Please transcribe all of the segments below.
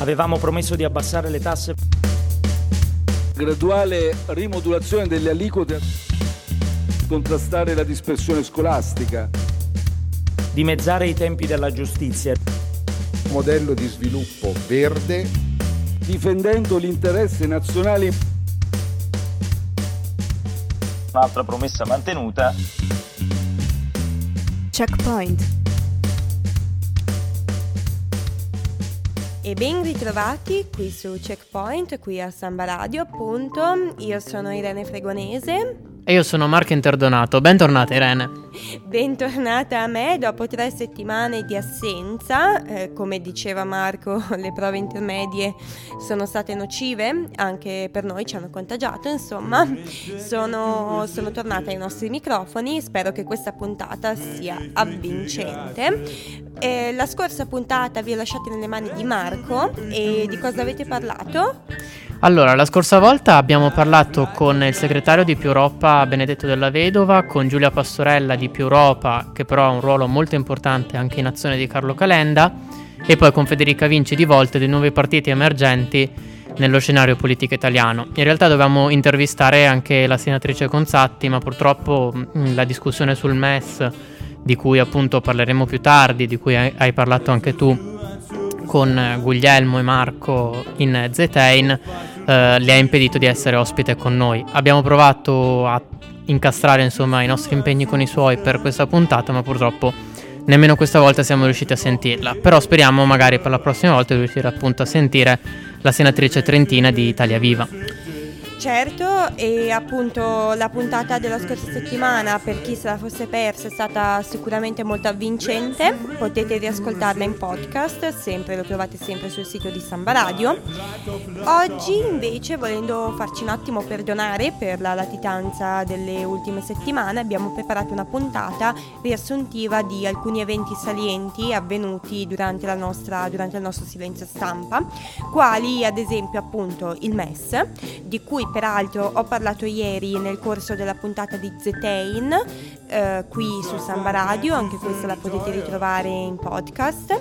Avevamo promesso di abbassare le tasse. Graduale rimodulazione delle aliquote. Contrastare la dispersione scolastica. Dimezzare i tempi della giustizia. Modello di sviluppo verde. Difendendo l'interesse nazionale. Un'altra promessa mantenuta. Checkpoint. E ben ritrovati qui su Checkpoint, qui a Samba Radio, appunto. Io sono Irene Fregonese. E io sono Marco Interdonato. Bentornata Irene. Bentornata a me dopo 3 settimane di assenza. Come diceva Marco, le prove intermedie sono state nocive, anche per noi ci hanno contagiato, insomma. Sono tornata ai nostri microfoni, spero che questa puntata sia avvincente. La scorsa puntata vi ho lasciati nelle mani di Marco, e di cosa avete parlato? Allora, la scorsa volta abbiamo parlato con il segretario di Più Europa, Benedetto della Vedova, con Giulia Pastorella di Più Europa, che però ha un ruolo molto importante anche in azione di Carlo Calenda, e poi con Federica Vinci di Volte dei nuovi partiti emergenti nello scenario politico italiano. In realtà dovevamo intervistare anche la senatrice Conzatti, ma purtroppo la discussione sul MES, di cui appunto parleremo più tardi, di cui hai parlato anche tu con Guglielmo e Marco in Zetain, le ha impedito di essere ospite con noi. Abbiamo provato a incastrare insomma i nostri impegni con i suoi per questa puntata, ma purtroppo nemmeno questa volta siamo riusciti a sentirla. Però speriamo magari per la prossima volta di riuscire appunto a sentire la senatrice trentina di Italia Viva. Certo, e appunto la puntata della scorsa settimana, per chi se la fosse persa, è stata sicuramente molto avvincente. Potete riascoltarla in podcast, sempre lo trovate sempre sul sito di Samba Radio. Oggi invece, volendo farci un attimo perdonare per la latitanza delle ultime settimane, abbiamo preparato una puntata riassuntiva di alcuni eventi salienti avvenuti durante il nostro silenzio stampa, quali ad esempio appunto il MES, di cui peraltro ho parlato ieri nel corso della puntata di Zetain, qui su Samba Radio, anche questa la potete ritrovare in podcast.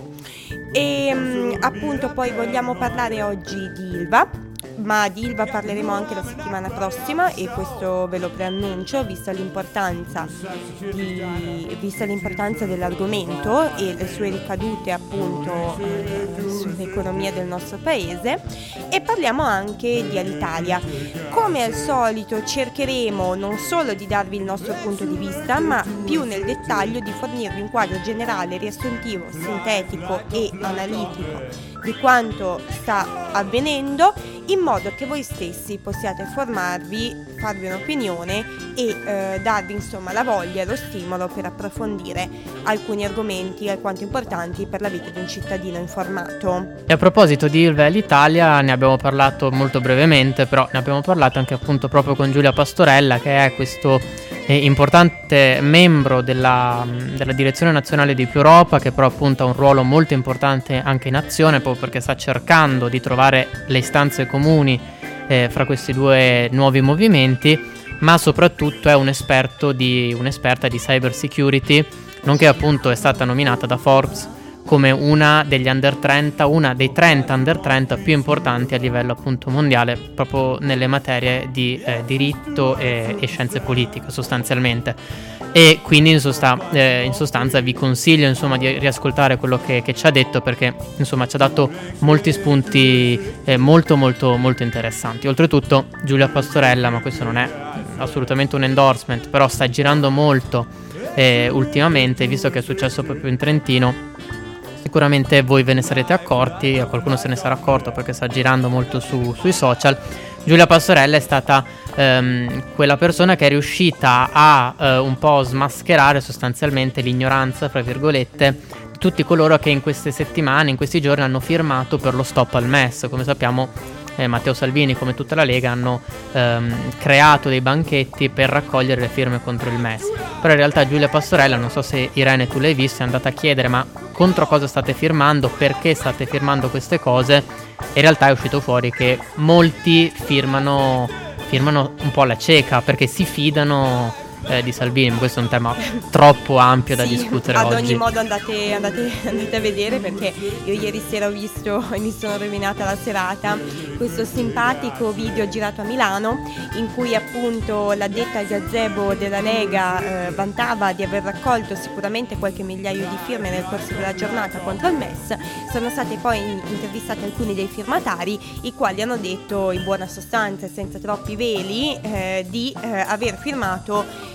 E appunto poi vogliamo parlare oggi di Ilva, ma di Ilva parleremo anche la settimana prossima, e questo ve lo preannuncio vista l'importanza dell'argomento e le sue ricadute appunto sull'economia del nostro paese. E parliamo anche di Alitalia. Come al solito cercheremo non solo di darvi il nostro punto di vista, ma più nel dettaglio di fornirvi un quadro generale, riassuntivo, sintetico e analitico di quanto sta avvenendo, in modo che voi stessi possiate formarvi, farvi un'opinione e darvi insomma la voglia e lo stimolo per approfondire alcuni argomenti alquanto importanti per la vita di un cittadino informato. E a proposito di Ilva e l'Italia, ne abbiamo parlato molto brevemente, però ne abbiamo parlato anche appunto proprio con Giulia Pastorella, che è questo importante membro della direzione nazionale di Più Europa, che però appunto ha un ruolo molto importante anche in azione, proprio perché sta cercando di trovare le istanze comuni fra questi due nuovi movimenti, ma soprattutto è un'esperta di cyber security, nonché appunto è stata nominata da Forbes come una dei 30 under 30 più importanti a livello appunto mondiale, proprio nelle materie di diritto e scienze politiche sostanzialmente. E quindi in sostanza vi consiglio insomma di riascoltare quello che ci ha detto, perché insomma ci ha dato molti spunti molto molto molto interessanti. Oltretutto Giulia Pastorella, ma questo non è assolutamente un endorsement, però sta girando molto ultimamente, visto che è successo proprio in Trentino. Sicuramente voi ve ne sarete accorti, a qualcuno se ne sarà accorto perché sta girando molto sui social. Giulia Pastorella è stata quella persona che è riuscita a un po' smascherare sostanzialmente l'ignoranza, fra virgolette, di tutti coloro che in queste settimane, in questi giorni hanno firmato per lo stop al MES. Come sappiamo Matteo Salvini, come tutta la Lega, hanno creato dei banchetti per raccogliere le firme contro il MES. Però in realtà Giulia Pastorella, non so se Irene tu l'hai vista, è andata a chiedere ma contro cosa state firmando, perché state firmando queste cose. In realtà è uscito fuori che molti firmano un po' alla cieca, perché si fidano di Salvini, ma questo è un tema troppo ampio da discutere ad oggi. Ad ogni modo andate a vedere, perché io ieri sera ho visto e mi sono rovinata la serata, questo simpatico video girato a Milano in cui appunto l'addetta al gazebo della Lega vantava di aver raccolto sicuramente qualche migliaio di firme nel corso della giornata contro il MES. Sono stati poi intervistati alcuni dei firmatari, i quali hanno detto in buona sostanza e senza troppi veli di aver firmato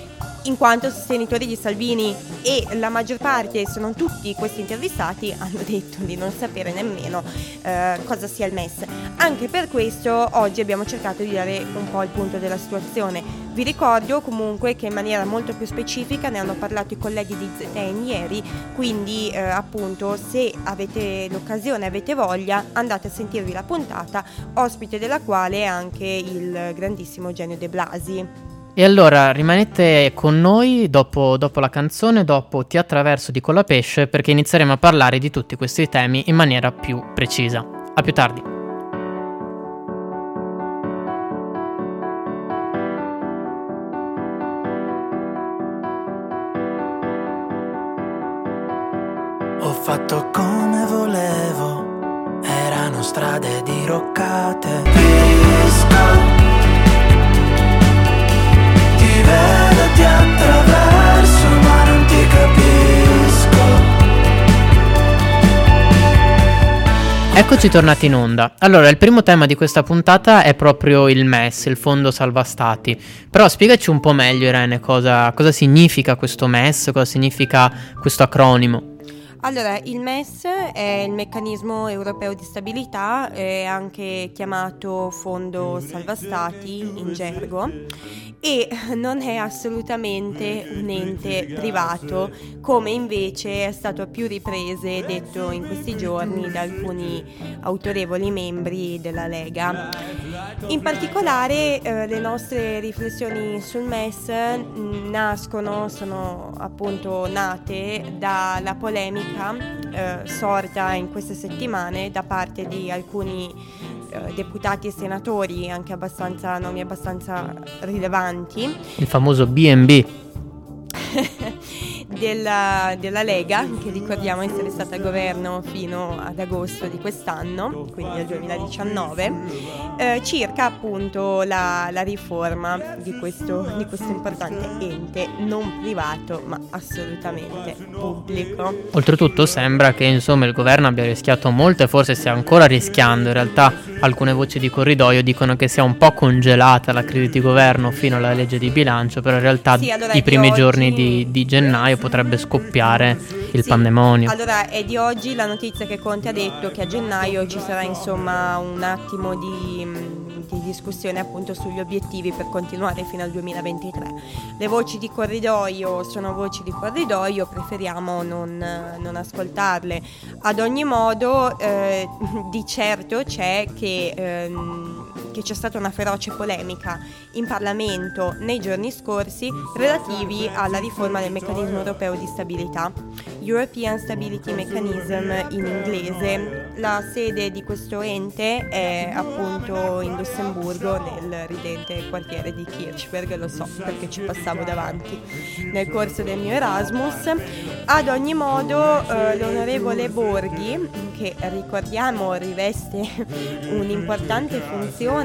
in quanto sostenitori di Salvini, e la maggior parte, se non tutti questi intervistati, hanno detto di non sapere nemmeno cosa sia il MES. Anche per questo oggi abbiamo cercato di dare un po' il punto della situazione. Vi ricordo comunque che in maniera molto più specifica ne hanno parlato i colleghi di Zetain ieri, quindi appunto, se avete l'occasione, avete voglia, andate a sentirvi la puntata, ospite della quale è anche il grandissimo Eugenio De Blasi. E allora rimanete con noi dopo la canzone, dopo Ti attraverso di Colapesce, perché inizieremo a parlare di tutti questi temi in maniera più precisa. A più tardi. Ho fatto come volevo, erano strade diroccate. Pesca. Vedo, ti attraverso, ma non ti capisco. Eccoci tornati in onda. Allora, il primo tema di questa puntata è proprio il MES, il Fondo Salva Stati. Però spiegaci un po' meglio, Irene, cosa significa questo MES, cosa significa questo acronimo. Allora, il MES è il meccanismo europeo di stabilità, è anche chiamato Fondo Salva Stati in gergo, e non è assolutamente un ente privato, come invece è stato a più riprese detto in questi giorni da alcuni autorevoli membri della Lega. In particolare le nostre riflessioni sul MES sono nate dalla polemica sorta in queste settimane da parte di alcuni deputati e senatori, anche abbastanza nomi abbastanza rilevanti, il famoso B&B della Lega, che ricordiamo essere stata al governo fino ad agosto di quest'anno, quindi al 2019, circa appunto la riforma di questo importante ente non privato ma assolutamente pubblico. Oltretutto sembra che insomma il governo abbia rischiato molto, e forse stia ancora rischiando. In realtà alcune voci di corridoio dicono che sia un po' congelata la crisi di governo fino alla legge di bilancio, però in realtà sì, allora, i primi giorni di gennaio potrebbe scoppiare il pandemonio. Allora, è di oggi la notizia che Conte ha detto che a gennaio ci sarà insomma un attimo di discussione appunto sugli obiettivi per continuare fino al 2023. Le voci di corridoio sono voci di corridoio, preferiamo non ascoltarle. Ad ogni modo di certo c'è che c'è stata una feroce polemica in Parlamento nei giorni scorsi relativi alla riforma del meccanismo europeo di stabilità, European Stability Mechanism in inglese. La sede di questo ente è appunto in Lussemburgo, nel ridente quartiere di Kirchberg, lo so perché ci passavo davanti nel corso del mio Erasmus. Ad ogni modo l'onorevole Borghi, che ricordiamo riveste un'importante funzione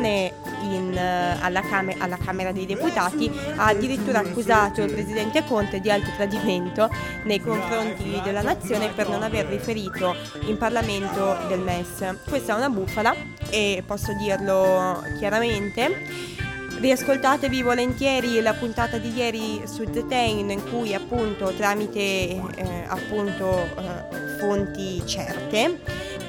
alla Camera dei Deputati, ha addirittura accusato il presidente Conte di alto tradimento nei confronti della nazione per non aver riferito in Parlamento del MES. Questa è una bufala, e posso dirlo chiaramente. Riascoltatevi volentieri la puntata di ieri su Zetain, in cui appunto tramite fonti certe,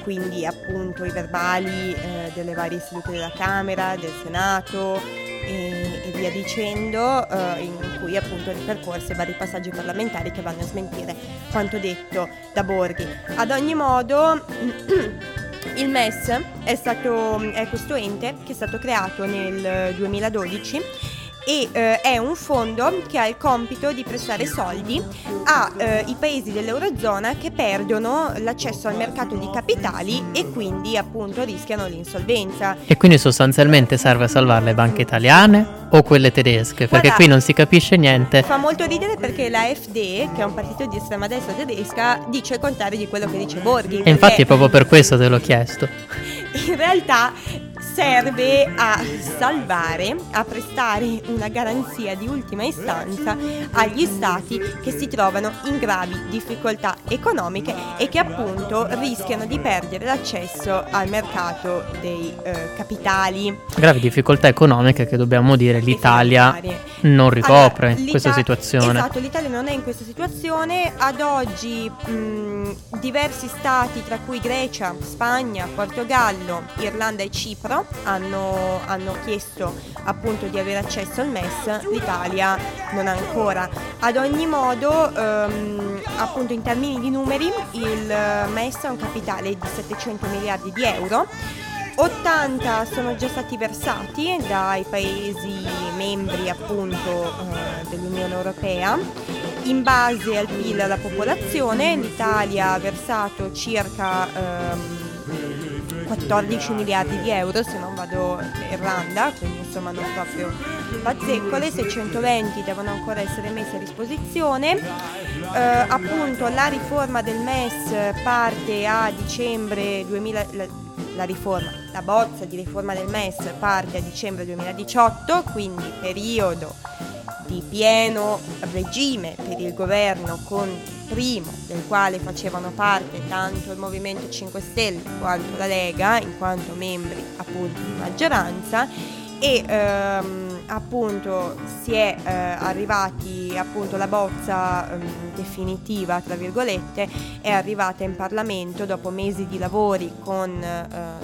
quindi appunto i verbali delle varie sedute della Camera, del Senato e via dicendo, in cui appunto ripercorse vari passaggi parlamentari che vanno a smentire quanto detto da Borghi. Ad ogni modo il MES è questo ente che è stato creato nel 2012 e è un fondo che ha il compito di prestare soldi ai paesi dell'Eurozona che perdono l'accesso al mercato di capitali e quindi appunto rischiano l'insolvenza. E quindi sostanzialmente serve a salvare le banche italiane o quelle tedesche? Perché guarda, qui non si capisce niente. Fa molto ridere perché la AfD, che è un partito di estrema destra tedesca, dice il contrario di quello che dice Borghi. E infatti è proprio per questo te l'ho chiesto. In realtà serve a salvare, a prestare una garanzia di ultima istanza agli stati che si trovano in gravi difficoltà economiche e che appunto rischiano di perdere l'accesso al mercato dei capitali. Gravi difficoltà economiche che, dobbiamo dire, l'Italia non ricopre, allora, questa situazione. Esatto, l'Italia non è in questa situazione. Ad oggi diversi stati, tra cui Grecia, Spagna, Portogallo, Irlanda e Cipro, hanno chiesto appunto di avere accesso al MES. L'Italia non ha ancora. Ad ogni modo, appunto in termini di numeri, il MES è un capitale di 700 miliardi di euro. 80 sono già stati versati dai paesi membri appunto dell'Unione Europea. In base al PIL della popolazione, l'Italia ha versato circa 14 miliardi di euro, se non vado erranda, quindi insomma non proprio pazzeccole. 620 devono ancora essere messi a disposizione. Appunto la riforma del MES parte a dicembre 2000. La bozza di riforma del MES parte a dicembre 2018, quindi periodo di pieno regime per il governo Conte primo, del quale facevano parte tanto il Movimento 5 Stelle quanto la Lega, in quanto membri appunto di maggioranza, e appunto si è arrivati, appunto la bozza definitiva tra virgolette è arrivata in Parlamento dopo mesi di lavori con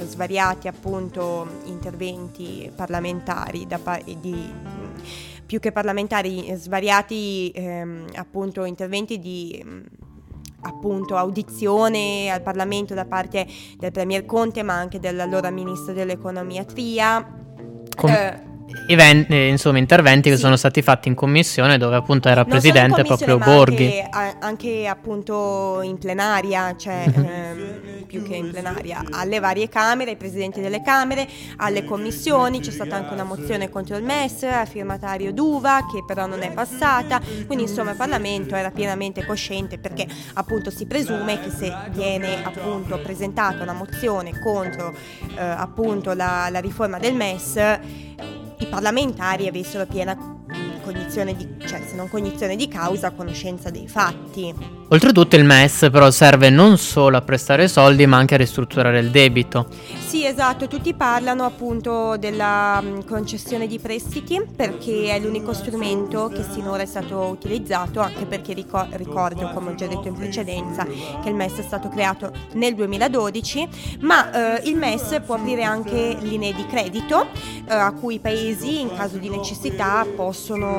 svariati appunto interventi parlamentari più che parlamentari, svariati appunto interventi di appunto audizione al Parlamento da parte del Premier Conte, ma anche dell'allora Ministro dell'Economia Tria. Interventi che sì, sono stati fatti in commissione, dove appunto era presidente proprio Borghi, anche appunto in plenaria, cioè più che in plenaria, alle varie camere, ai presidenti delle camere, alle commissioni. C'è stata anche una mozione contro il MES a firmatario Duva, che però non è passata, quindi insomma il Parlamento era pienamente cosciente, perché appunto si presume che se viene appunto presentata una mozione contro appunto la riforma del MES, i parlamentari avessero piena cognizione se non cognizione di causa, conoscenza dei fatti. Oltretutto il MES però serve non solo a prestare soldi, ma anche a ristrutturare il debito. Sì, esatto, tutti parlano appunto della concessione di prestiti, perché è l'unico strumento che sinora è stato utilizzato, anche perché ricordo, come ho già detto in precedenza, che il MES è stato creato nel 2012, ma il MES può aprire anche linee di credito a cui i paesi in caso di necessità possono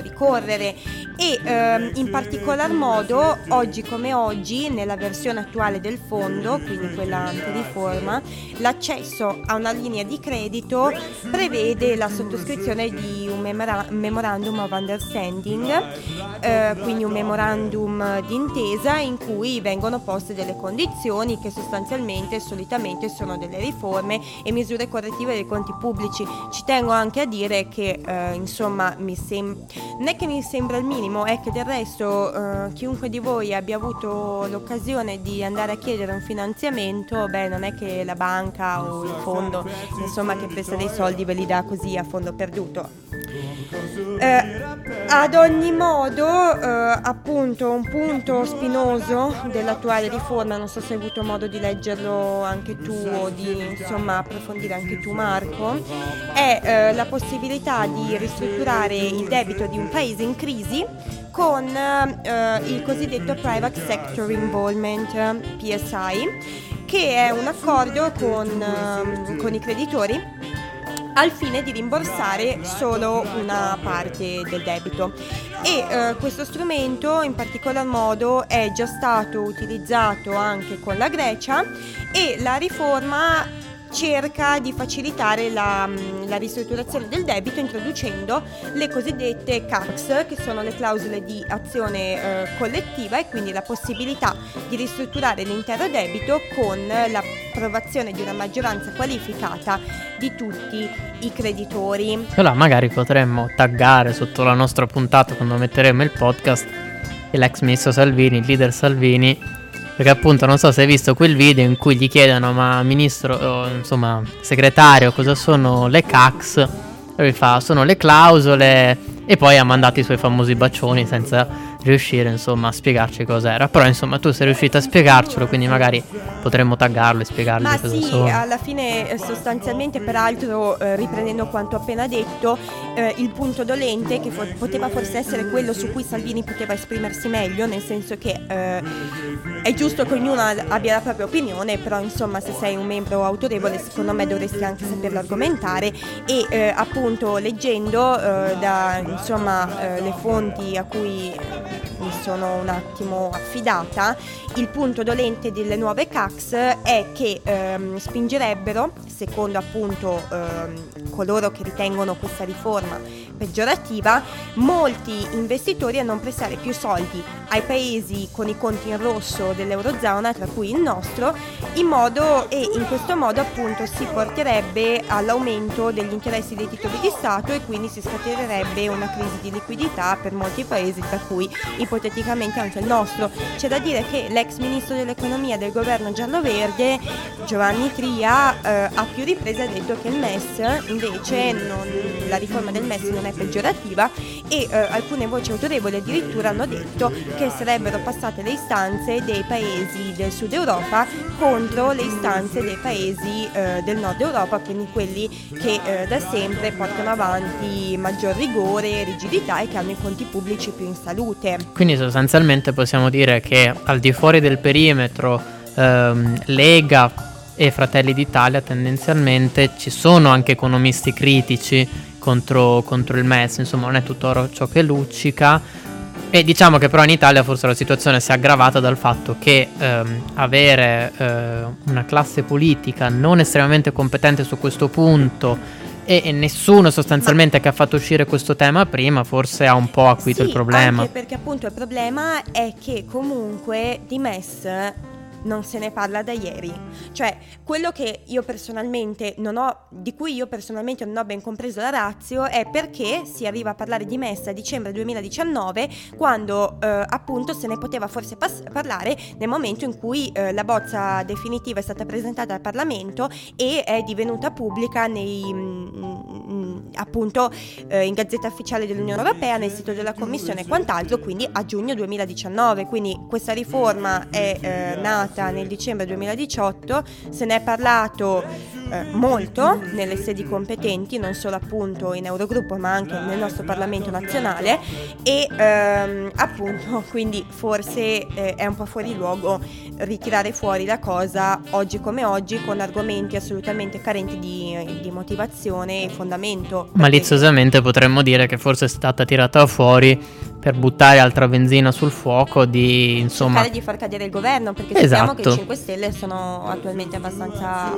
ricorrere, e in particolar modo oggi come oggi, nella versione attuale del fondo, quindi quella anti-riforma, l'accesso a una linea di credito prevede la sottoscrizione di un memorandum of understanding, quindi un memorandum d'intesa in cui vengono poste delle condizioni che sostanzialmente solitamente sono delle riforme e misure correttive dei conti pubblici. Ci tengo anche a dire che insomma non è che mi sembra il minimo, è che del resto chiunque di voi abbia avuto l'occasione di andare a chiedere un finanziamento, non è che la banca o il fondo insomma che presta dei soldi ve li dà così a fondo perduto. Ad ogni modo appunto un punto spinoso dell'attuale riforma, non so se hai avuto modo di leggerlo anche tu o di insomma approfondire anche tu, Marco, è la possibilità di ristrutturare il debito di un paese in crisi con il cosiddetto Private Sector Involvement, PSI, che è un accordo con i creditori al fine di rimborsare solo una parte del debito, e questo strumento in particolar modo è già stato utilizzato anche con la Grecia, e la riforma cerca di facilitare la ristrutturazione del debito introducendo le cosiddette CACS, che sono le clausole di azione collettiva, e quindi la possibilità di ristrutturare l'intero debito con l'approvazione di una maggioranza qualificata di tutti i creditori. Allora magari potremmo taggare sotto la nostra puntata, quando metteremo il podcast, l'ex ministro Salvini, il leader Salvini, perché appunto non so se hai visto quel video in cui gli chiedono ma ministro, insomma segretario, cosa sono le CACS, e lui fa sono le clausole, e poi ha mandato i suoi famosi bacioni senza riuscire insomma a spiegarci cos'era. Però insomma tu sei riuscito a spiegarcelo, quindi magari potremmo taggarlo e spiegargli cosa sono. Ma sì, alla fine sostanzialmente, peraltro riprendendo quanto appena detto, il punto dolente che poteva forse essere quello su cui Salvini poteva esprimersi meglio, nel senso che è giusto che ognuno abbia la propria opinione, però insomma se sei un membro autorevole secondo me dovresti anche saperlo argomentare. E appunto leggendo da insomma le fonti a cui mi sono un attimo affidata, il punto dolente delle nuove CACS è che spingerebbero, secondo appunto coloro che ritengono questa riforma peggiorativa, molti investitori a non prestare più soldi ai paesi con i conti in rosso dell'Eurozona, tra cui il nostro, in questo modo appunto si porterebbe all'aumento degli interessi dei titoli di Stato, e quindi si scatenerebbe una crisi di liquidità per molti paesi, tra cui ipoteticamente anche il nostro. C'è da dire che l'ex ministro dell'economia del governo giallo-verde Giovanni Tria a più riprese ha detto che il MES invece la riforma del MES non è peggiorativa, e alcune voci autorevoli addirittura hanno detto che sarebbero passate le istanze dei paesi del sud Europa contro le istanze dei paesi del nord Europa, quindi quelli che da sempre portano avanti maggior rigore, rigidità, e che hanno i conti pubblici più in salute. Quindi sostanzialmente possiamo dire che al di fuori del perimetro Lega e Fratelli d'Italia tendenzialmente ci sono anche economisti critici contro il MES, insomma non è tutto oro ciò che luccica. E diciamo che però in Italia forse la situazione si è aggravata dal fatto che avere una classe politica non estremamente competente su questo punto, e nessuno sostanzialmente che ha fatto uscire questo tema prima, forse ha un po' acuito il problema. Anche perché appunto il problema è che comunque di MES non se ne parla da ieri. Cioè, quello che io personalmente non ho ben compreso la ratio è perché si arriva a parlare di MES a dicembre 2019, quando appunto se ne poteva forse parlare nel momento in cui la bozza definitiva è stata presentata al Parlamento e è divenuta pubblica in Gazzetta Ufficiale dell'Unione Europea, nel sito della Commissione e quant'altro, quindi a giugno 2019. Quindi questa riforma è nata nel dicembre 2018, se ne è parlato molto nelle sedi competenti, non solo appunto in Eurogruppo ma anche nel nostro Parlamento nazionale, e appunto quindi forse è un po' fuori luogo ritirare fuori la cosa oggi come oggi con argomenti assolutamente carenti di motivazione e fondamento. Maliziosamente potremmo dire che forse è stata tirata fuori per buttare altra benzina sul fuoco, di insomma cercare di far cadere il governo, perché esatto. Sappiamo che i 5 Stelle sono attualmente abbastanza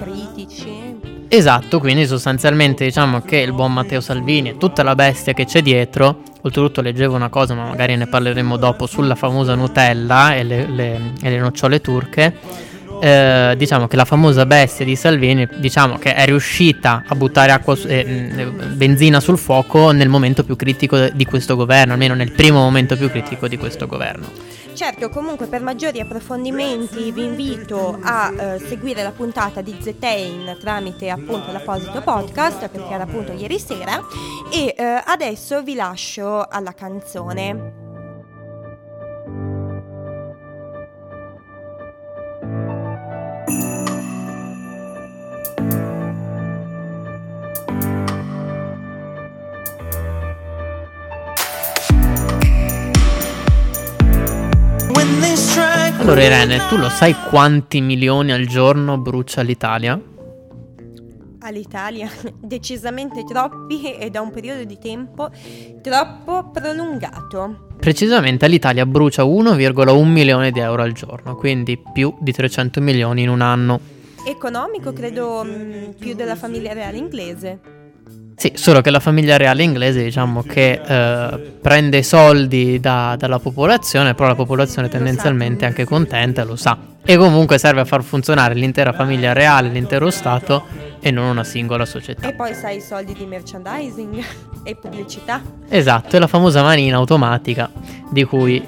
critici. Esatto, quindi sostanzialmente diciamo che il buon Matteo Salvini e tutta la bestia che c'è dietro, oltretutto leggevo una cosa ma magari ne parleremo dopo, sulla famosa Nutella e le nocciole turche, diciamo che la famosa bestia di Salvini, diciamo che è riuscita a buttare benzina sul fuoco nel momento più critico di questo governo, almeno nel primo momento più critico di questo governo. Certo, comunque per maggiori approfondimenti vi invito a seguire la puntata di Zetain tramite appunto l'apposito podcast, perché era appunto ieri sera, e adesso vi lascio alla canzone. Allora Irene, tu lo sai quanti milioni al giorno brucia l'Italia? All'Italia? Decisamente troppi, e da un periodo di tempo troppo prolungato. Precisamente all'Italia brucia 1,1 milione di euro al giorno, quindi più di 300 milioni in un anno. economico, credo più della famiglia reale inglese. Sì, solo che la famiglia reale inglese, diciamo che prende soldi dalla popolazione, però la popolazione tendenzialmente è anche contenta, lo sa. E comunque serve a far funzionare l'intera famiglia reale, l'intero Stato e non una singola società. E poi sai, i soldi di merchandising e pubblicità. Esatto, è la famosa manina automatica di cui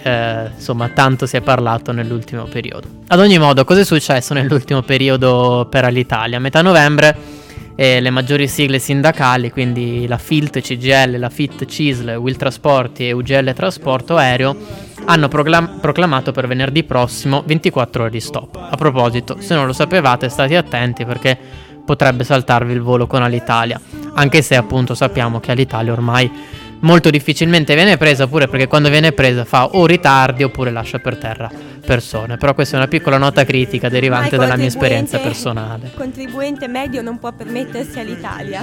insomma tanto si è parlato nell'ultimo periodo. Ad ogni modo, cosa è successo nell'ultimo periodo per Alitalia? A metà novembre le maggiori sigle sindacali, quindi la FILT, CGL, la FIT, CISL, UIL Trasporti e UGL Trasporto Aereo, hanno proclamato per venerdì prossimo 24 ore di stop. A proposito, se non lo sapevate, state attenti perché potrebbe saltarvi il volo con Alitalia, anche se appunto sappiamo che Alitalia ormai molto difficilmente viene presa, pure perché quando viene presa fa o ritardi oppure lascia per terra persone. Però questa è una piccola nota critica derivante dalla mia esperienza personale. Il contribuente medio non può permettersi Alitalia.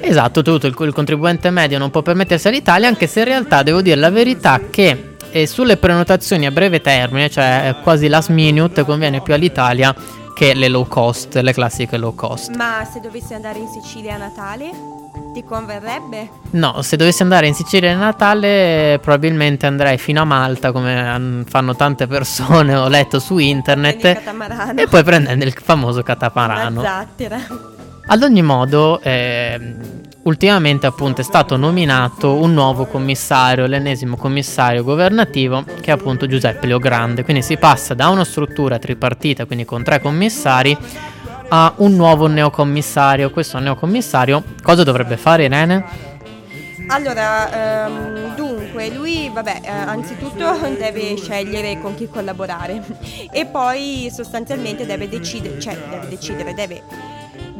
Esatto, tutto il contribuente medio non può permettersi Alitalia, anche se in realtà devo dire la verità che sulle prenotazioni a breve termine, cioè quasi last minute, conviene più Alitalia che le low cost, le classiche low cost. Ma se dovessi andare in Sicilia a Natale, ti converrebbe? No, se dovessi andare in Sicilia a Natale probabilmente andrei fino a Malta, come fanno tante persone, ho letto su internet, e poi prendendo il famoso catamarano. Una zattera. Ad ogni modo, ultimamente appunto è stato nominato un nuovo commissario, l'ennesimo commissario governativo, che è appunto Giuseppe Leogrande. Quindi si passa da una struttura tripartita, quindi con 3 commissari, a un nuovo neocommissario. Questo neocommissario cosa dovrebbe fare, Irene? Allora, dunque, lui, anzitutto deve scegliere con chi collaborare e poi sostanzialmente deve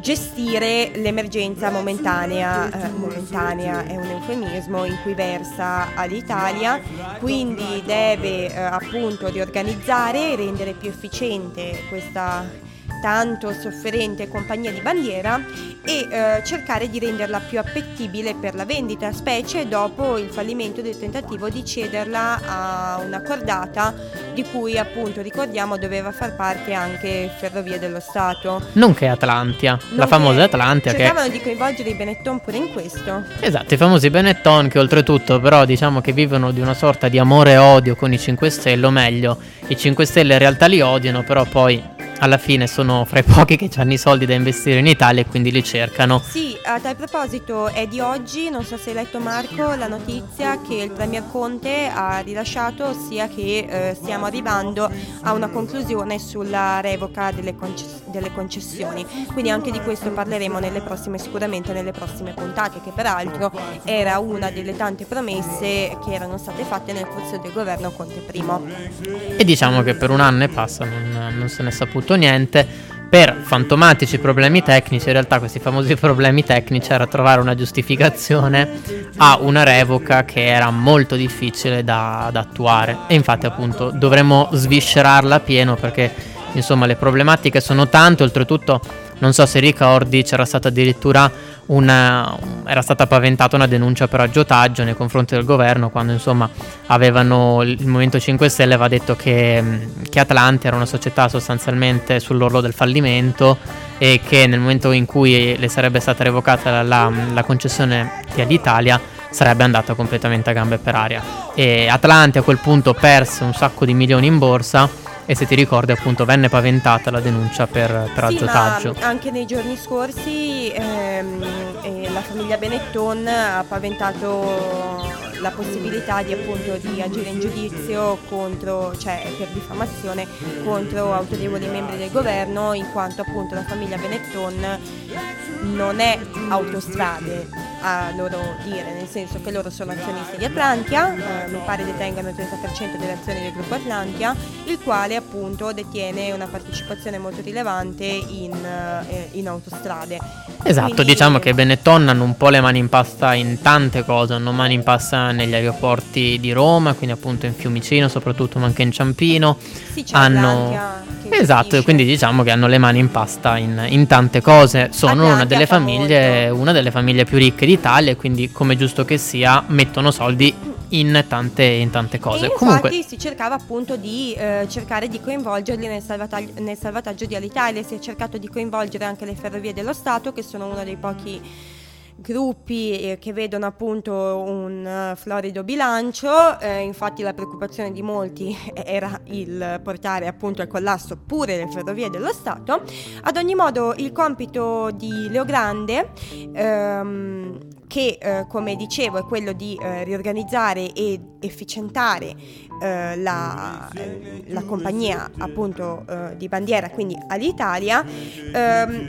gestire l'emergenza momentanea è un eufemismo, in cui versa Alitalia, quindi deve appunto riorganizzare e rendere più efficiente questa tanto sofferente compagnia di bandiera e cercare di renderla più appetibile per la vendita, specie dopo il fallimento del tentativo di cederla a una cordata di cui appunto ricordiamo doveva far parte anche Ferrovie dello Stato, nonché Atlantia, la famosa Atlantia, cercavano di coinvolgere i Benetton pure in questo. Esatto, i famosi Benetton, che oltretutto però diciamo che vivono di una sorta di amore e odio con i 5 Stelle, o meglio i 5 Stelle in realtà li odiano, però poi alla fine sono fra i pochi che hanno i soldi da investire in Italia e quindi li cercano. Sì, a tal proposito è di oggi, non so se hai letto Marco, la notizia che il premier Conte ha rilasciato, ossia che stiamo arrivando a una conclusione sulla revoca delle concessioni, quindi anche di questo parleremo sicuramente nelle prossime puntate, che peraltro era una delle tante promesse che erano state fatte nel corso del governo Conte I. E diciamo che per un anno e passa non se ne è saputo niente, per fantomatici problemi tecnici. In realtà questi famosi problemi tecnici era trovare una giustificazione a una revoca che era molto difficile da attuare, e infatti appunto dovremmo sviscerarla pieno, perché insomma le problematiche sono tante. Oltretutto, non so se ricordi, c'era stata addirittura era stata paventata una denuncia per aggiotaggio nei confronti del governo, quando insomma il Movimento 5 Stelle aveva detto che Atlantia era una società sostanzialmente sull'orlo del fallimento, e che nel momento in cui le sarebbe stata revocata la concessione di Alitalia sarebbe andata completamente a gambe per aria. E Atlantia a quel punto perse un sacco di milioni in borsa, e se ti ricordi appunto venne paventata la denuncia per aggiotaggio. Ma anche nei giorni scorsi la famiglia Benetton ha paventato la possibilità di appunto di agire in giudizio per diffamazione contro autorevoli membri del governo, in quanto appunto la famiglia Benetton non è Autostrade a loro dire, nel senso che loro sono azionisti di Atlantia, mi pare detengano il 30% delle azioni del gruppo Atlantia, il quale appunto detiene una partecipazione molto rilevante in Autostrade. Esatto. Quindi, diciamo che Benetton hanno un po' le mani in pasta in tante cose, hanno mani in pasta negli aeroporti di Roma, quindi appunto in Fiumicino soprattutto, ma anche in Ciampino. Sì, c'è Atlantia. Esatto, quindi diciamo che hanno le mani in pasta in tante cose. Sono una delle famiglie più ricche d'Italia, e quindi, come giusto che sia, mettono soldi in tante cose. E infatti comunque si cercava appunto di cercare di coinvolgerli nel salvataggio di Alitalia. Si è cercato di coinvolgere anche le Ferrovie dello Stato, che sono uno dei pochi gruppi che vedono appunto un florido bilancio. Infatti la preoccupazione di molti era il portare appunto al collasso pure le Ferrovie dello Stato. Ad ogni modo il compito di Leogrande, che come dicevo è quello di riorganizzare ed efficientare la compagnia appunto di bandiera, quindi Alitalia,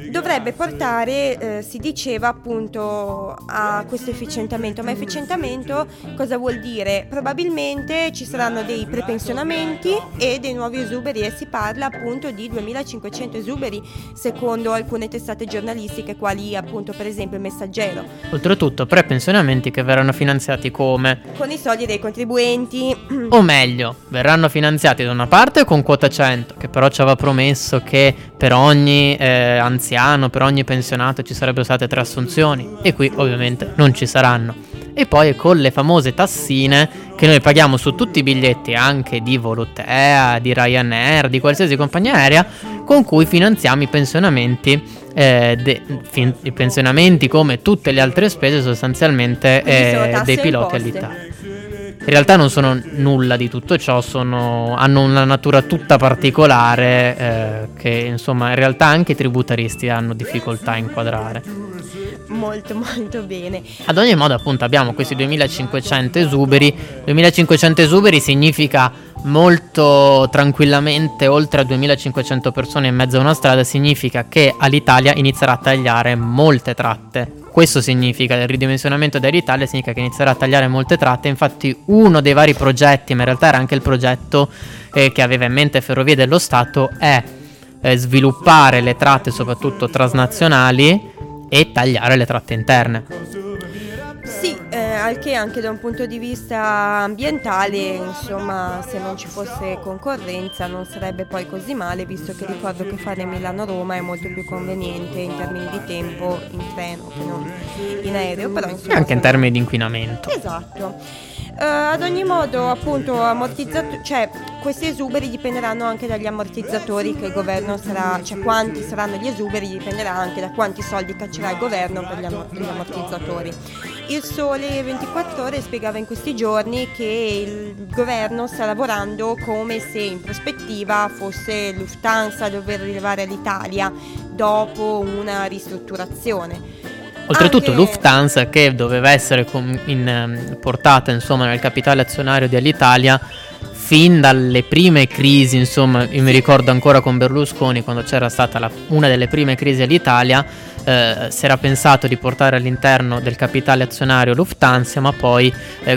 dovrebbe portare, si diceva appunto, a questo efficientamento. Ma efficientamento cosa vuol dire? Probabilmente ci saranno dei prepensionamenti e dei nuovi esuberi, e si parla appunto di 2500 esuberi secondo alcune testate giornalistiche quali appunto per esempio Il Messaggero. Oltretutto prepensionamenti che verranno finanziati come? Con i soldi dei contribuenti. O meglio, verranno finanziati da una parte con quota 100, che però ci aveva promesso che per ogni anziano, per ogni pensionato ci sarebbero state 3 assunzioni, e qui ovviamente non ci saranno. E poi con le famose tassine che noi paghiamo su tutti i biglietti, anche di Volotea, di Ryanair, di qualsiasi compagnia aerea, con cui finanziamo i pensionamenti. I pensionamenti, come tutte le altre spese sostanzialmente dei piloti all'Italia. In realtà non sono nulla di tutto ciò, hanno una natura tutta particolare che insomma in realtà anche i tributaristi hanno difficoltà a inquadrare. Molto bene. Ad ogni modo appunto abbiamo questi 2500 esuberi. 2500 esuberi significa molto tranquillamente oltre a 2500 persone in mezzo a una strada, significa che Alitalia inizierà a tagliare molte tratte. Questo significa, il ridimensionamento dell'Italia significa che inizierà a tagliare molte tratte. Infatti uno dei vari progetti, ma in realtà era anche il progetto che aveva in mente Ferrovie dello Stato, è sviluppare le tratte soprattutto transnazionali e tagliare le tratte interne. Sì, anche da un punto di vista ambientale, insomma, se non ci fosse concorrenza non sarebbe poi così male, visto che ricordo che fare Milano-Roma è molto più conveniente in termini di tempo in treno che non in aereo, però insomma, e anche in termini di inquinamento. Esatto. Ad ogni modo appunto questi esuberi dipenderanno anche dagli ammortizzatori che il governo quanti saranno gli esuberi dipenderà anche da quanti soldi caccerà il governo per gli ammortizzatori. Il Sole 24 Ore spiegava in questi giorni che il governo sta lavorando come se in prospettiva fosse Lufthansa a dover rilevare all'Italia dopo una ristrutturazione. Oltretutto Lufthansa, che doveva essere portata insomma nel capitale azionario di Alitalia fin dalle prime crisi, insomma io mi ricordo ancora con Berlusconi quando c'era stata una delle prime crisi all'Italia, si era pensato di portare all'interno del capitale azionario Lufthansa, ma poi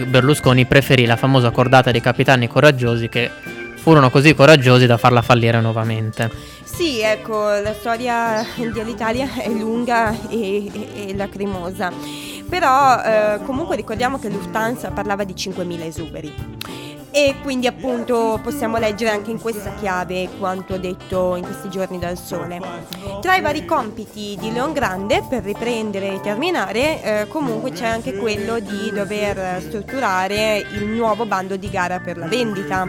Berlusconi preferì la famosa cordata dei capitani coraggiosi, che furono così coraggiosi da farla fallire nuovamente. Sì, ecco, la storia dell'Italia è lunga e lacrimosa, però comunque ricordiamo che Lufthansa parlava di 5.000 esuberi, e quindi appunto possiamo leggere anche in questa chiave quanto detto in questi giorni dal Sole. Tra i vari compiti di Leogrande, per riprendere e terminare, comunque c'è anche quello di dover strutturare il nuovo bando di gara per la vendita.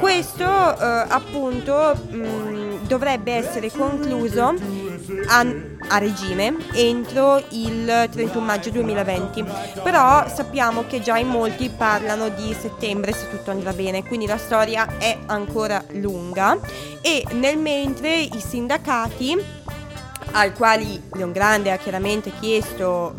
Questo appunto dovrebbe essere concluso a regime entro il 31 maggio 2020, però sappiamo che già in molti parlano di settembre se tutto andrà bene, quindi la storia è ancora lunga. E nel mentre i sindacati, ai quali Leogrande ha chiaramente chiesto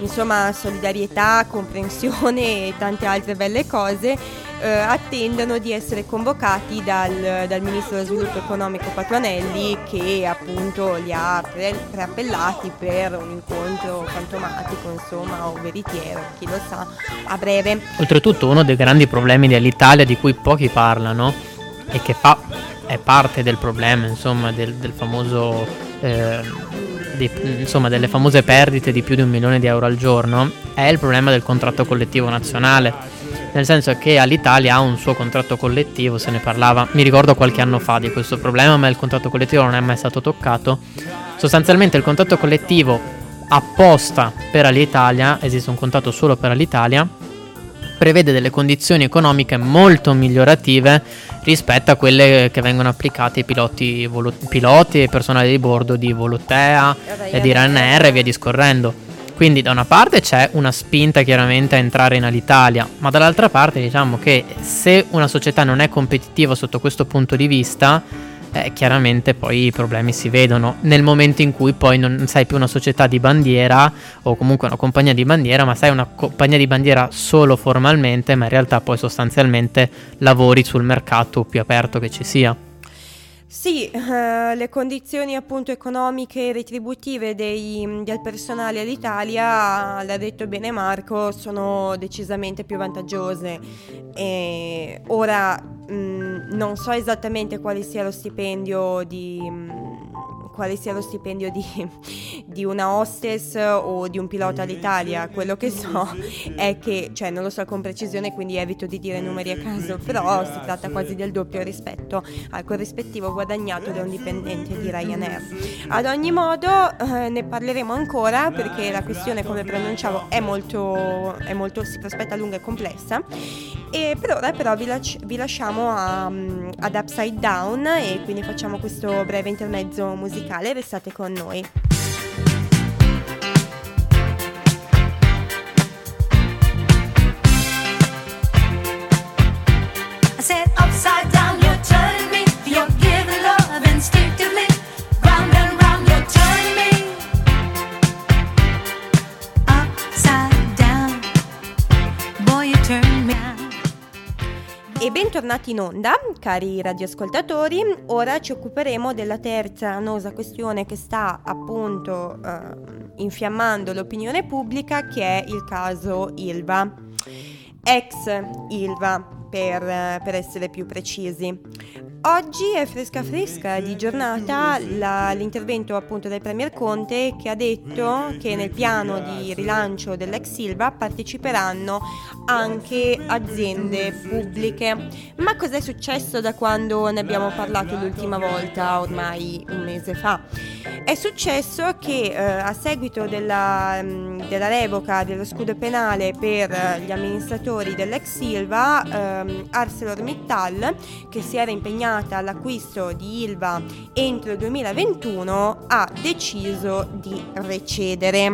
insomma solidarietà, comprensione e tante altre belle cose, attendono di essere convocati dal ministro dello sviluppo economico Patuanelli, che appunto li ha preappellati per un incontro fantomatico, insomma, o veritiero, chi lo sa, a breve. Oltretutto uno dei grandi problemi dell'Italia, di cui pochi parlano e che è parte del problema insomma del famoso delle famose perdite di più di 1 milione di euro al giorno, è il problema del contratto collettivo nazionale. Nel senso che Alitalia ha un suo contratto collettivo, se ne parlava, mi ricordo qualche anno fa di questo problema, ma il contratto collettivo non è mai stato toccato. Sostanzialmente il contratto collettivo apposta per Alitalia, esiste un contratto solo per Alitalia, prevede delle condizioni economiche molto migliorative rispetto a quelle che vengono applicate ai piloti e personale di bordo di Volotea e di Ryanair e via discorrendo. Quindi da una parte c'è una spinta chiaramente a entrare in Alitalia, ma dall'altra parte diciamo che se una società non è competitiva sotto questo punto di vista, chiaramente poi i problemi si vedono nel momento in cui poi non sei più una società di bandiera o comunque una compagnia di bandiera, ma sei una compagnia di bandiera solo formalmente, ma in realtà poi sostanzialmente lavori sul mercato più aperto che ci sia. Sì, le condizioni appunto economiche e retributive del personale all'Italia, l'ha detto bene Marco, sono decisamente più vantaggiose. E ora non so esattamente quale sia lo stipendio di una hostess o di un pilota all'Italia. Quello che so è che, cioè non lo so con precisione, quindi evito di dire numeri a caso, però si tratta quasi del doppio rispetto al corrispettivo guadagnato da un dipendente di Ryanair. Ad ogni modo ne parleremo ancora, perché la questione, come pronunciavo, è molto si prospetta lunga e complessa, e per ora però vi lasciamo ad Upside Down, e quindi facciamo questo breve intermezzo musicale. Restate con noi. I said upside down, you're turning me, you're giving love instinctively, round and round, you're turning me upside down, boy you turn me. E bentornati in onda, cari radioascoltatori. Ora ci occuperemo della terza annosa questione che sta appunto infiammando l'opinione pubblica, che è il caso Ilva, ex Ilva per essere più precisi. Oggi è fresca di giornata l'intervento appunto del Premier Conte, che ha detto che nel piano di rilancio dell'ex Ilva parteciperanno anche aziende pubbliche. Ma cos'è successo da quando ne abbiamo parlato l'ultima volta, ormai un mese fa? È successo che a seguito della revoca dello scudo penale per gli amministratori dell'ex Ilva, ArcelorMittal, che si era impegnata all'acquisto di Ilva entro il 2021, ha deciso di recedere.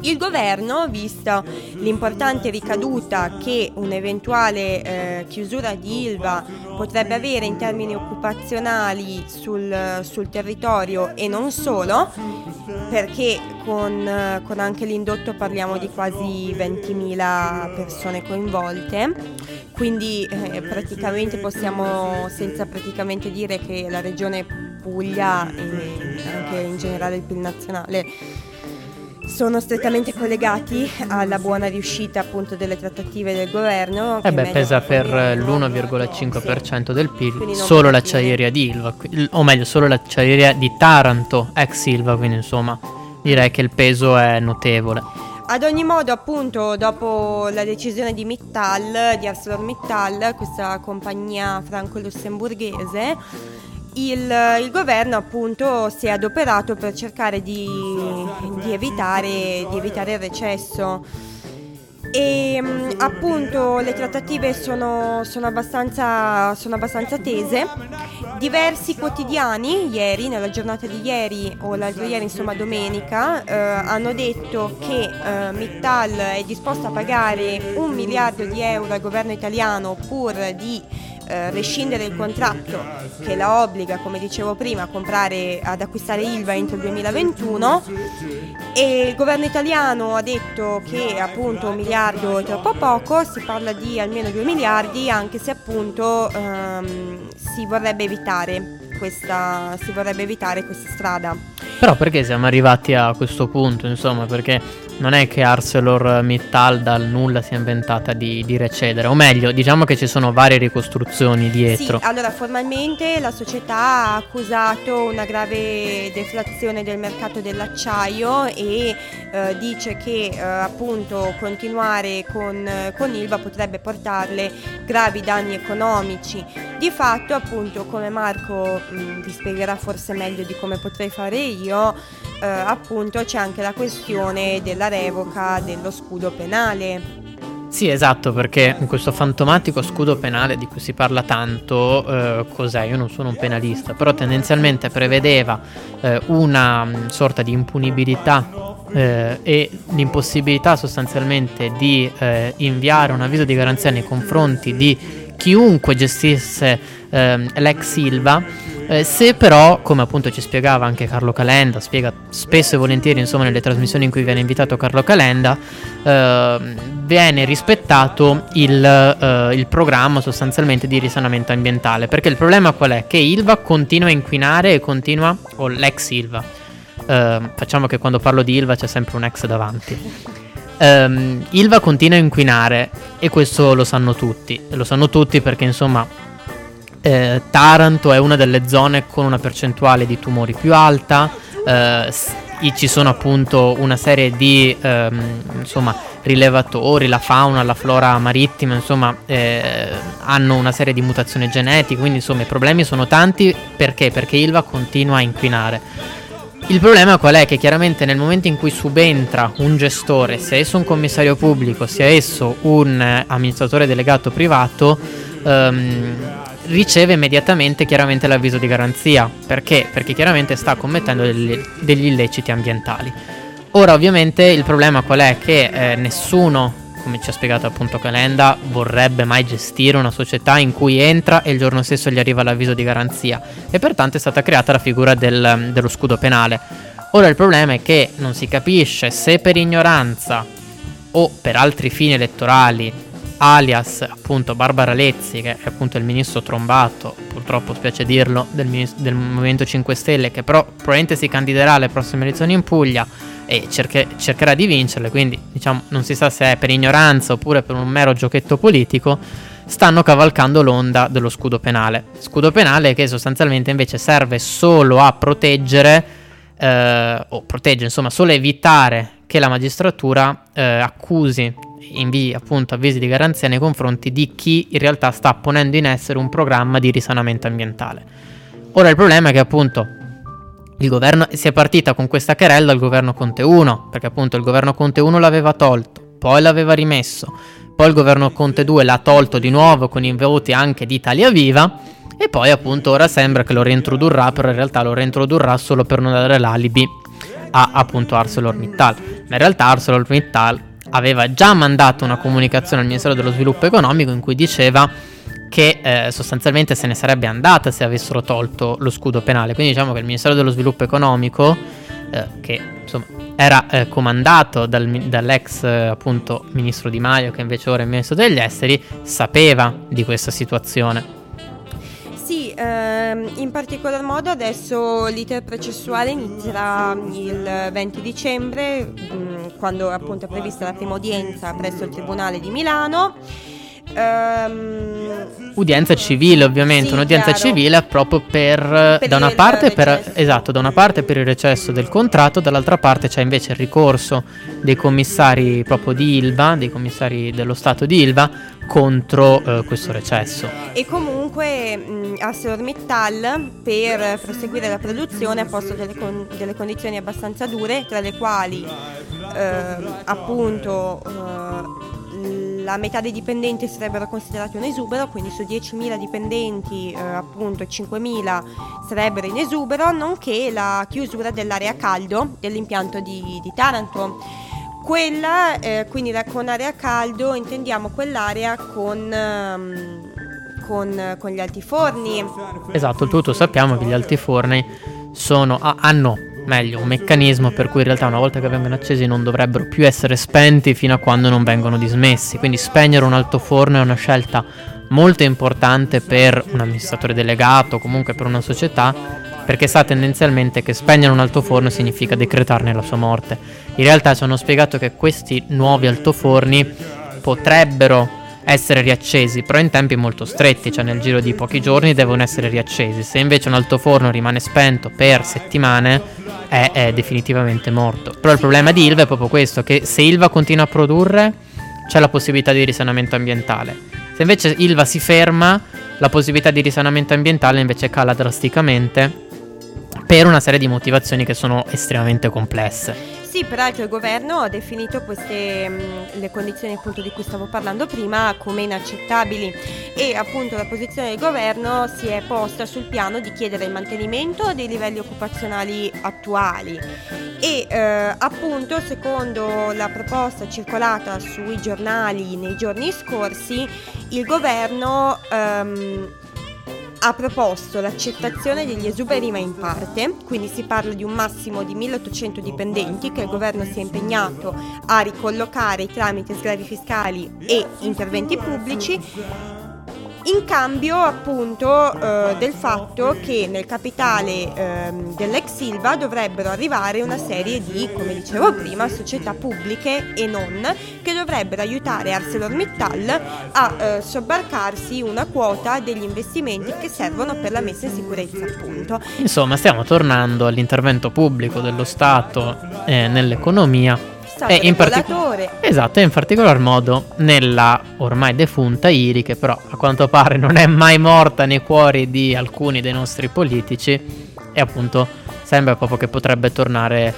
Il governo, vista l'importante ricaduta che un'eventuale chiusura di Ilva potrebbe avere in termini occupazionali sul territorio e non solo, perché con anche l'indotto parliamo di quasi 20.000 persone coinvolte, quindi praticamente possiamo senza praticamente dire che la regione Puglia e anche in generale il PIL nazionale sono strettamente collegati alla buona riuscita appunto delle trattative del governo. Pesa per l'1,5% sì, del PIL solo l'acciaieria di Ilva, o meglio solo l'acciaieria di Taranto, ex Ilva, quindi insomma direi che il peso è notevole. Ad ogni modo appunto dopo la decisione di ArcelorMittal, questa compagnia franco-lussemburghese, il governo appunto si è adoperato per cercare di evitare il recesso. E appunto le trattative sono abbastanza tese. Diversi quotidiani ieri, nella giornata di ieri o l'altro ieri, insomma domenica, hanno detto che Mittal è disposto a pagare 1 miliardo di euro al governo italiano pur di rescindere il contratto che la obbliga, come dicevo prima, ad acquistare Ilva entro il 2021. E il governo italiano ha detto che appunto 1 miliardo è troppo poco, si parla di almeno 2 miliardi, anche se appunto si vorrebbe evitare questa strada. Però perché siamo arrivati a questo punto, insomma, perché non è che ArcelorMittal dal nulla si è inventata di recedere, o meglio diciamo che ci sono varie ricostruzioni dietro. Sì, allora formalmente la società ha accusato una grave deflazione del mercato dell'acciaio e dice che appunto continuare con Ilva potrebbe portarle gravi danni economici. Di fatto appunto, come Marco vi spiegherà forse meglio di come potrei fare io, appunto c'è anche la questione della revoca dello scudo penale. Sì, esatto, perché in questo fantomatico scudo penale di cui si parla tanto, cos'è? Io non sono un penalista, però tendenzialmente prevedeva una sorta di impunibilità e l'impossibilità sostanzialmente di inviare un avviso di garanzia nei confronti di chiunque gestisse l'ex Ilva. Se però, come appunto ci spiegava anche Carlo Calenda, spiega spesso e volentieri insomma nelle trasmissioni in cui viene invitato Carlo Calenda, viene rispettato il programma sostanzialmente di risanamento ambientale, perché il problema qual è? Che Ilva continua a inquinare e continua, o l'ex Ilva, facciamo che quando parlo di Ilva c'è sempre un ex davanti. Ilva continua a inquinare e questo lo sanno tutti perché insomma Taranto è una delle zone con una percentuale di tumori più alta, ci sono appunto una serie di insomma rilevatori, la fauna, la flora marittima, insomma hanno una serie di mutazioni genetiche, quindi insomma i problemi sono tanti. Perché? Perché Ilva continua a inquinare. Il problema qual è? Che chiaramente nel momento in cui subentra un gestore, sia esso un commissario pubblico, sia esso un amministratore delegato privato, riceve immediatamente chiaramente l'avviso di garanzia. Perché? Perché chiaramente sta commettendo degli illeciti ambientali. Ora ovviamente il problema qual è? Che nessuno, come ci ha spiegato appunto Calenda, vorrebbe mai gestire una società in cui entra e il giorno stesso gli arriva l'avviso di garanzia, e pertanto è stata creata la figura dello scudo penale. Ora il problema è che non si capisce se per ignoranza o per altri fini elettorali, alias appunto Barbara Lezzi, che è appunto il ministro trombato, purtroppo spiace dirlo, del Movimento 5 Stelle, che però probabilmente si candiderà alle prossime elezioni in Puglia e cercherà di vincerle, quindi diciamo non si sa se è per ignoranza oppure per un mero giochetto politico, stanno cavalcando l'onda dello scudo penale. Scudo penale che sostanzialmente invece serve solo a proteggere, o protegge insomma solo a evitare che la magistratura accusi, invii appunto avvisi di garanzia nei confronti di chi in realtà sta ponendo in essere un programma di risanamento ambientale. Ora il problema è che appunto il governo si è partita con questa querella al governo Conte 1, perché appunto il governo Conte 1 l'aveva tolto, poi l'aveva rimesso, poi il governo Conte 2 l'ha tolto di nuovo con i voti anche di Italia Viva, e poi appunto ora sembra che lo reintrodurrà, però in realtà lo reintrodurrà solo per non dare l'alibi a appunto ArcelorMittal. Ma in realtà ArcelorMittal aveva già mandato una comunicazione al Ministero dello Sviluppo Economico in cui diceva che sostanzialmente se ne sarebbe andata se avessero tolto lo scudo penale. Quindi diciamo che il Ministero dello Sviluppo Economico, che insomma era comandato dall'ex appunto ministro Di Maio, che invece ora è ministro degli esteri, sapeva di questa situazione. Sì, in particolar modo adesso l'iter processuale inizierà il 20 dicembre, quando appunto è prevista la prima udienza presso il Tribunale di Milano. Udienza civile, ovviamente, sì, un'udienza civile proprio per da una parte per, esatto, da una parte per il recesso del contratto, dall'altra parte c'è invece il ricorso dei commissari proprio di Ilva, dei commissari dello Stato di Ilva contro questo recesso. E comunque ArcelorMittal, per proseguire la produzione, ha posto delle condizioni abbastanza dure, tra le quali appunto la metà dei dipendenti sarebbero considerati un esubero, quindi su 10.000 dipendenti appunto 5.000 sarebbero in esubero, nonché la chiusura dell'area caldo dell'impianto di Taranto. Quella, quindi con area caldo intendiamo quell'area con gli altiforni. Esatto, tutto sappiamo che gli altiforni hanno un meccanismo per cui in realtà una volta che vengono accesi non dovrebbero più essere spenti fino a quando non vengono dismessi, quindi spegnere un altoforno è una scelta molto importante per un amministratore delegato o comunque per una società, perché sa tendenzialmente che spegnere un altoforno significa decretarne la sua morte. In realtà ci hanno spiegato che questi nuovi altoforni potrebbero essere riaccesi, però in tempi molto stretti, cioè nel giro di pochi giorni devono essere riaccesi. Se invece un altoforno rimane spento per settimane è definitivamente morto. Però il problema di Ilva è proprio questo, che se Ilva continua a produrre c'è la possibilità di risanamento ambientale, se invece Ilva si ferma la possibilità di risanamento ambientale invece cala drasticamente, per una serie di motivazioni che sono estremamente complesse. Sì, peraltro il governo ha definito queste le condizioni appunto di cui stavo parlando prima come inaccettabili, e appunto la posizione del governo si è posta sul piano di chiedere il mantenimento dei livelli occupazionali attuali e appunto secondo la proposta circolata sui giornali nei giorni scorsi il governo ha proposto l'accettazione degli esuberi ma in parte, quindi si parla di un massimo di 1.800 dipendenti che il governo si è impegnato a ricollocare tramite sgravi fiscali e interventi pubblici, in cambio appunto del fatto che nel capitale dell'ex Ilva dovrebbero arrivare una serie di, come dicevo prima, società pubbliche e non, che dovrebbero aiutare ArcelorMittal a sobbarcarsi una quota degli investimenti che servono per la messa in sicurezza appunto. Insomma, stiamo tornando all'intervento pubblico dello Stato nell'economia. E in particolar modo nella ormai defunta Iri, che però a quanto pare non è mai morta nei cuori di alcuni dei nostri politici, e appunto sembra proprio che potrebbe tornare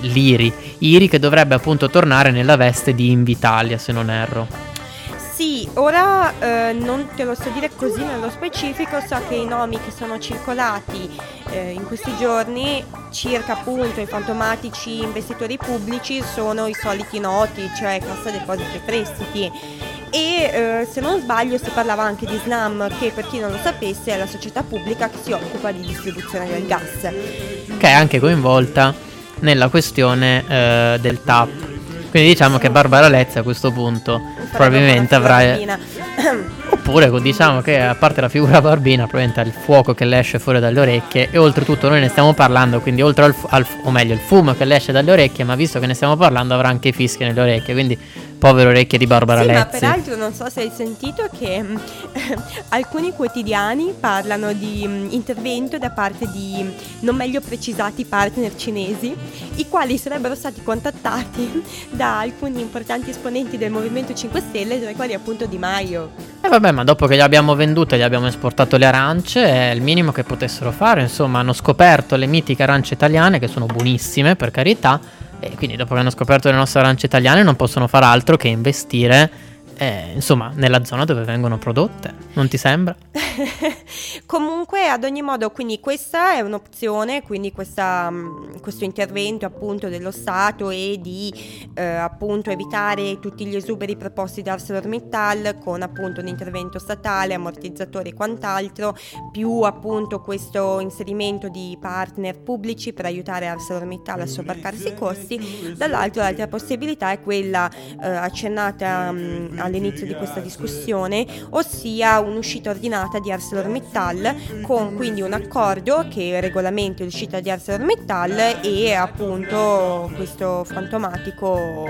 l'Iri che dovrebbe appunto tornare nella veste di Invitalia, se non erro. Sì, ora non te lo so dire così nello specifico, so che i nomi che sono circolati in questi giorni circa appunto i fantomatici investitori pubblici sono i soliti noti, cioè Cassa Depositi e Prestiti, e se non sbaglio si parlava anche di Snam, che per chi non lo sapesse è la società pubblica che si occupa di distribuzione del gas, che è anche coinvolta nella questione del TAP. Quindi diciamo che Barbara Lezzi a questo punto probabilmente avrà, oppure diciamo che a parte la figura barbina, probabilmente ha il fuoco che le esce fuori dalle orecchie, e oltretutto noi ne stiamo parlando, quindi oltre al fumo che le esce dalle orecchie, ma visto che ne stiamo parlando avrà anche i fischi nelle orecchie, quindi povere orecchie di Barbara Lezzi. Ma peraltro non so se hai sentito che alcuni quotidiani parlano di intervento da parte di non meglio precisati partner cinesi, i quali sarebbero stati contattati da alcuni importanti esponenti del Movimento 5 Stelle, tra i quali appunto Di Maio. E vabbè, ma dopo che le abbiamo vendute, gli abbiamo esportato le arance, è il minimo che potessero fare, insomma, hanno scoperto le mitiche arance italiane, che sono buonissime per carità, e quindi dopo che hanno scoperto le nostre arance italiane non possono far altro che investire insomma nella zona dove vengono prodotte, non ti sembra? Comunque ad ogni modo, quindi questa è un'opzione, quindi questo intervento appunto dello Stato e di appunto evitare tutti gli esuberi proposti da ArcelorMittal con appunto un intervento statale, ammortizzatori e quant'altro, più appunto questo inserimento di partner pubblici per aiutare ArcelorMittal a sobbarcarsi i costi. Dall'altro l'altra possibilità è quella accennata all'inizio di questa discussione, ossia un'uscita ordinata di ArcelorMittal, con quindi un accordo che regolamenti l'uscita di ArcelorMittal e appunto questo fantomatico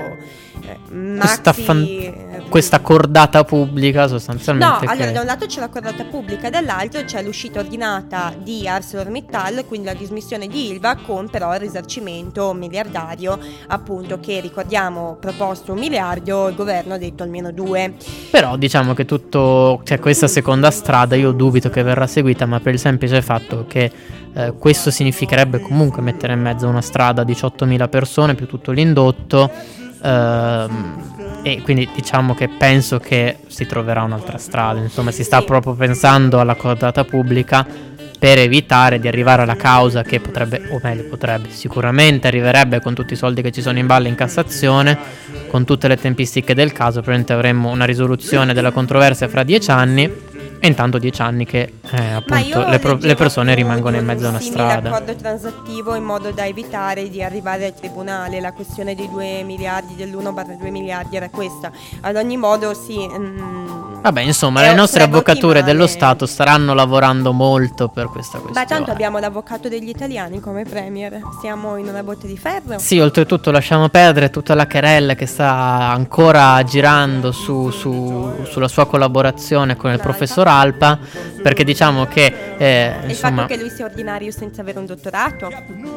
questa cordata pubblica sostanzialmente. No, allora da un lato c'è la cordata pubblica, dall'altro c'è l'uscita ordinata di ArcelorMittal, quindi la dismissione di Ilva, con però il risarcimento miliardario appunto che ricordiamo proposto 1 miliardo, il governo ha detto almeno 2. Però diciamo che questa seconda strada io dubito che verrà seguita, ma per il semplice fatto che questo significherebbe comunque mettere in mezzo una strada 18.000 persone più tutto l'indotto, e quindi diciamo che penso che si troverà un'altra strada, insomma si sta proprio pensando alla cordata pubblica per evitare di arrivare alla causa che sicuramente arriverebbe con tutti i soldi che ci sono in ballo in Cassazione, con tutte le tempistiche del caso. Probabilmente avremmo una risoluzione della controversia fra 10 anni. E intanto 10 anni che appunto le persone rimangono in mezzo a una strada. Un accordo transattivo in modo da evitare di arrivare al tribunale. La questione dei 2 miliardi, dell'1/2 miliardi era questa. Ad ogni modo sì. Vabbè, insomma, le nostre avvocature dello Stato staranno lavorando molto per questa questione. Ma tanto abbiamo l'avvocato degli italiani come premier. Siamo in una botte di ferro. Sì, oltretutto lasciamo perdere tutta la querella che sta ancora girando sulla sua collaborazione con il professor Alpa, perché diciamo che il fatto che lui sia ordinario senza avere un dottorato,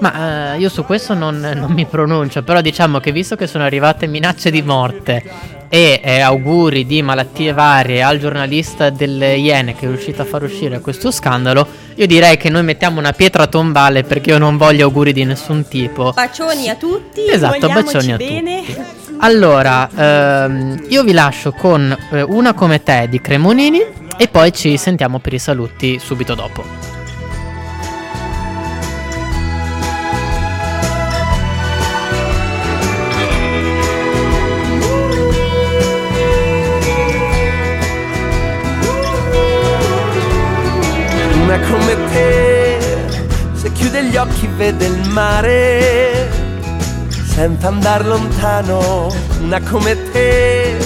ma io su questo non mi pronuncio, però diciamo che visto che sono arrivate minacce di morte e auguri di malattie varie al giornalista delle Iene che è riuscito a far uscire questo scandalo, io direi che noi mettiamo una pietra tombale, perché io non voglio auguri di nessun tipo. Bacioni a tutti. Esatto, bacioni a bene. Tutti. Allora, io vi lascio con Una come te di Cremonini e poi ci sentiamo per i saluti subito dopo. Una come te, se chiude gli occhi vede il mare, senza andar lontano. Una come te,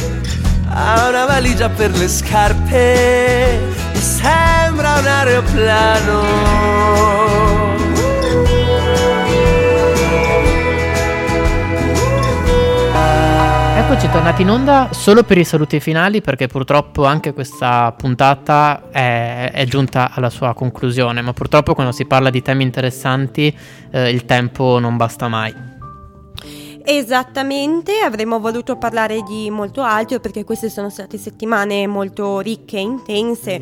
ha una valigia per le scarpe, mi sembra un aeroplano. Eccoci tornati in onda solo per i saluti finali, perché purtroppo anche questa puntata è giunta alla sua conclusione, ma purtroppo quando si parla di temi interessanti il tempo non basta mai. Esattamente, avremmo voluto parlare di molto altro perché queste sono state settimane molto ricche e intense,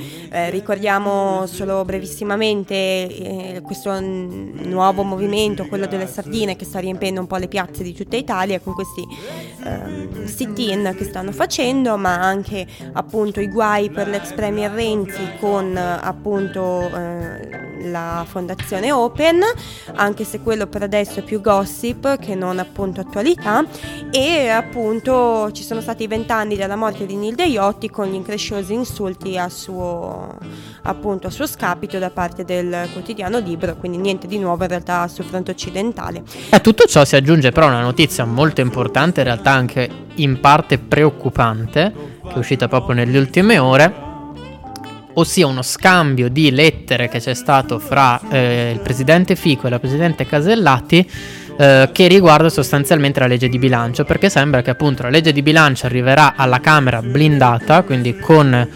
ricordiamo solo brevissimamente questo nuovo movimento, quello delle sardine, che sta riempiendo un po' le piazze di tutta Italia con questi sit-in che stanno facendo, ma anche appunto i guai per l'ex premier Renzi con appunto la fondazione Open, anche se quello per adesso è più gossip che non appunto attualità. E appunto ci sono stati 20 anni dalla morte di Nil Deiotti con gli incresciosi insulti a suo appunto a suo scapito da parte del quotidiano Libero, quindi niente di nuovo in realtà sul fronte occidentale. A tutto ciò si aggiunge però una notizia molto importante, in realtà anche in parte preoccupante, che è uscita proprio nelle ultime ore, ossia uno scambio di lettere che c'è stato fra il presidente Fico e la presidente Casellati, che riguarda sostanzialmente la legge di bilancio, perché sembra che appunto la legge di bilancio arriverà alla Camera blindata, quindi con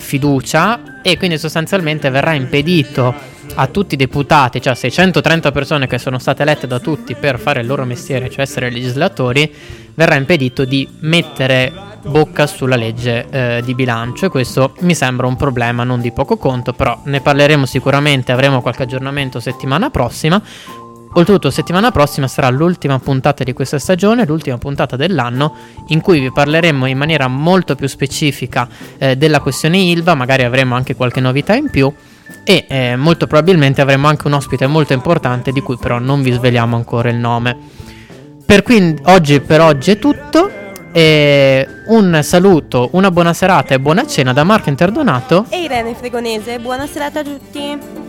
fiducia, e quindi sostanzialmente verrà impedito a tutti i deputati, cioè 630 persone che sono state elette da tutti per fare il loro mestiere, cioè essere legislatori, verrà impedito di mettere bocca sulla legge di bilancio, e questo mi sembra un problema non di poco conto, però ne parleremo sicuramente, avremo qualche aggiornamento settimana prossima. Oltretutto settimana prossima sarà l'ultima puntata di questa stagione, l'ultima puntata dell'anno, in cui vi parleremo in maniera molto più specifica della questione Ilva, magari avremo anche qualche novità in più e molto probabilmente avremo anche un ospite molto importante di cui però non vi sveliamo ancora il nome. Per oggi è tutto, e un saluto, una buona serata e buona cena da Marco Interdonato e Irene Fregonese, buona serata a tutti!